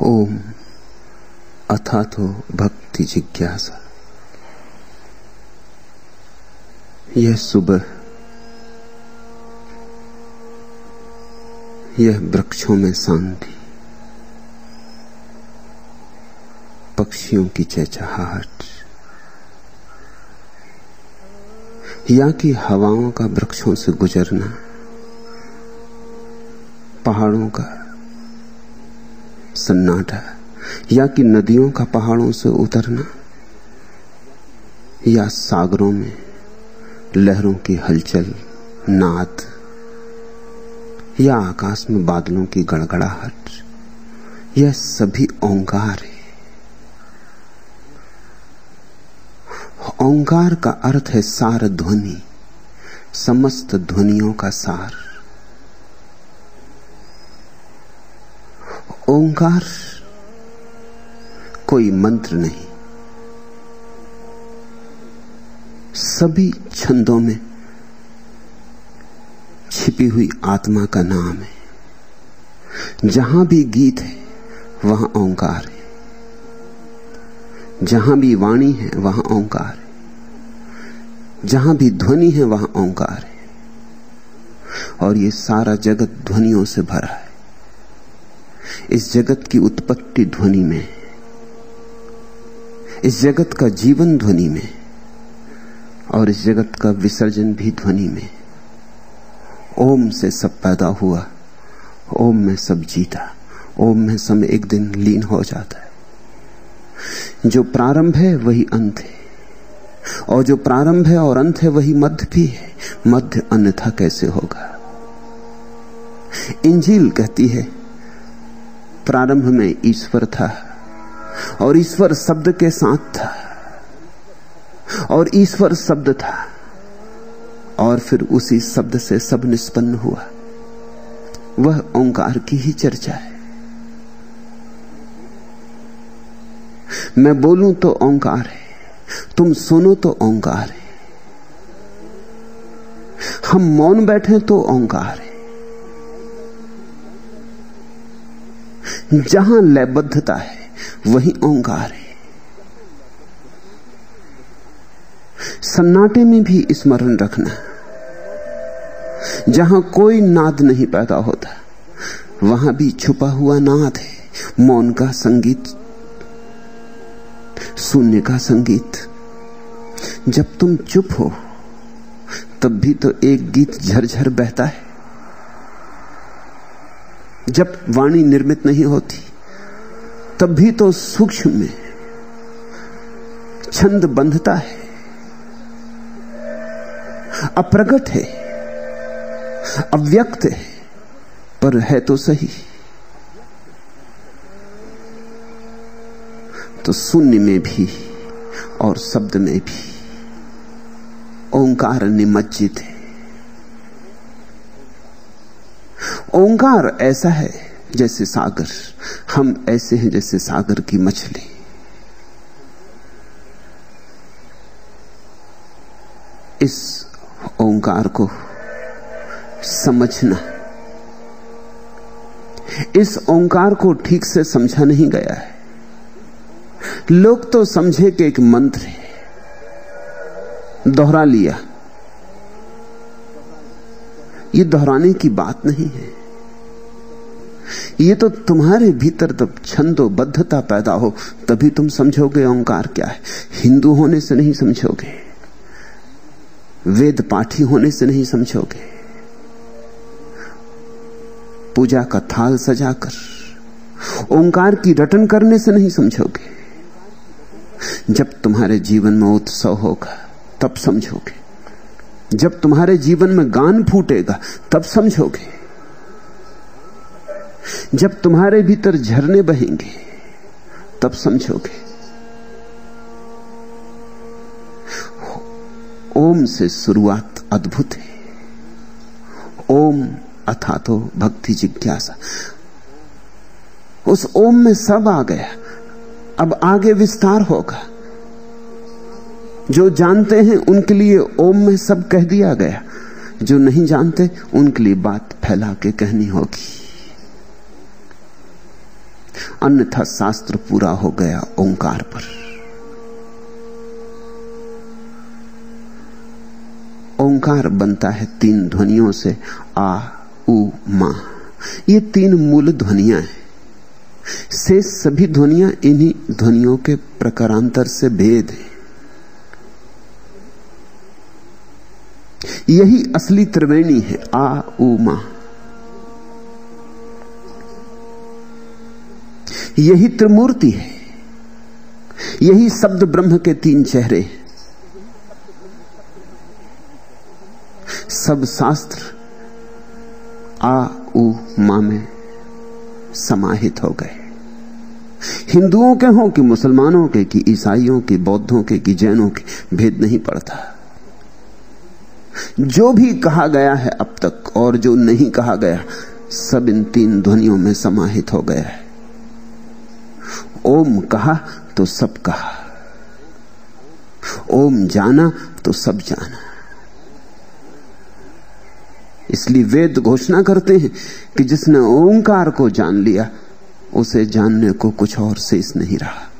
ओम अथाथो भक्ति जिज्ञासा। यह सुबह, यह वृक्षों में शांति, पक्षियों की चहचहाहट, यहाँ की हवाओं का वृक्षों से गुजरना, पहाड़ों का सन्नाटा, या कि नदियों का पहाड़ों से उतरना, या सागरों में लहरों की हलचल, नाद, या आकाश में बादलों की गड़गड़ाहट, यह सभी ओंकार है। ओंकार का अर्थ है सार ध्वनि, समस्त ध्वनियों का सार। ओंकार कोई मंत्र नहीं, सभी छंदों में छिपी हुई आत्मा का नाम है। जहां भी गीत है वहां ओंकार है, जहां भी वाणी है वहां ओंकार है, जहां भी ध्वनि है वहां ओंकार है। और ये सारा जगत ध्वनियों से भरा है। इस जगत की उत्पत्ति ध्वनि में, इस जगत का जीवन ध्वनि में, और इस जगत का विसर्जन भी ध्वनि में। ओम से सब पैदा हुआ, ओम में सब जीता, ओम में सब एक दिन लीन हो जाता है। जो प्रारंभ है वही अंत है, और जो प्रारंभ है और अंत है वही मध्य भी है। मध्य अन्यथा कैसे होगा? इंजील कहती है प्रारंभ में ईश्वर था, और ईश्वर शब्द के साथ था, और ईश्वर शब्द था, और फिर उसी शब्द से सब निष्पन्न हुआ। वह ओंकार की ही चर्चा है। मैं बोलूं तो ओंकार है, तुम सुनो तो ओंकार है, हम मौन बैठे तो ओंकार है। जहां लयबद्धता है वही ओंकार है। सन्नाटे में भी स्मरण रखना, जहां कोई नाद नहीं पैदा होता वहां भी छुपा हुआ नाद है, मौन का संगीत, शून्य का संगीत। जब तुम चुप हो तब भी तो एक गीत झरझर बहता है। जब वाणी निर्मित नहीं होती तब भी तो सूक्ष्म में छंद बंधता है, अप्रगट है, अव्यक्त है, पर है तो सही। तो शून्य में भी और शब्द में भी ओंकार निमज्जित है। ओंकार ऐसा है जैसे सागर, हम ऐसे हैं जैसे सागर की मछली। इस ओंकार को समझना, इस ओंकार को ठीक से समझा नहीं गया है। लोग तो समझे कि एक मंत्र है, दोहरा लिया। ये दोहराने की बात नहीं है। ये तो तुम्हारे भीतर तब छंदोबद्धता पैदा हो तभी तुम समझोगे ओंकार क्या है। हिंदू होने से नहीं समझोगे, वेद पाठी होने से नहीं समझोगे, पूजा का थाल सजाकर ओंकार की रटन करने से नहीं समझोगे। जब तुम्हारे जीवन में उत्सव होगा तब समझोगे, जब तुम्हारे जीवन में गान फूटेगा तब समझोगे, जब तुम्हारे भीतर झरने बहेंगे तब समझोगे। ओम से शुरुआत अद्भुत है। ओम अथातो भक्ति जिज्ञासा। उस ओम में सब आ गया। अब आगे विस्तार होगा। जो जानते हैं उनके लिए ओम में सब कह दिया गया, जो नहीं जानते उनके लिए बात फैला के कहनी होगी। अन्यथा शास्त्र पूरा हो गया ओंकार पर। ओंकार बनता है तीन ध्वनियों से, आ उ मा। ये तीन मूल ध्वनियां हैं, से सभी ध्वनियां इन्हीं ध्वनियों के प्रकारांतर से भेद है। यही असली त्रिवेणी है आ उ मा। यही त्रिमूर्ति है, यही शब्द ब्रह्म के तीन चेहरे हैं। सब शास्त्र आ उ मा में समाहित हो गए। हिंदुओं के हों कि मुसलमानों के कि ईसाइयों के, बौद्धों के कि जैनों के, भेद नहीं पड़ता। जो भी कहा गया है अब तक और जो नहीं कहा गया, सब इन तीन ध्वनियों में समाहित हो गया है। ओम कहा तो सब कहा, ओम जाना तो सब जाना। इसलिए वेद घोषणा करते हैं कि जिसने ओंकार को जान लिया, उसे जानने को कुछ और शेष नहीं रहा।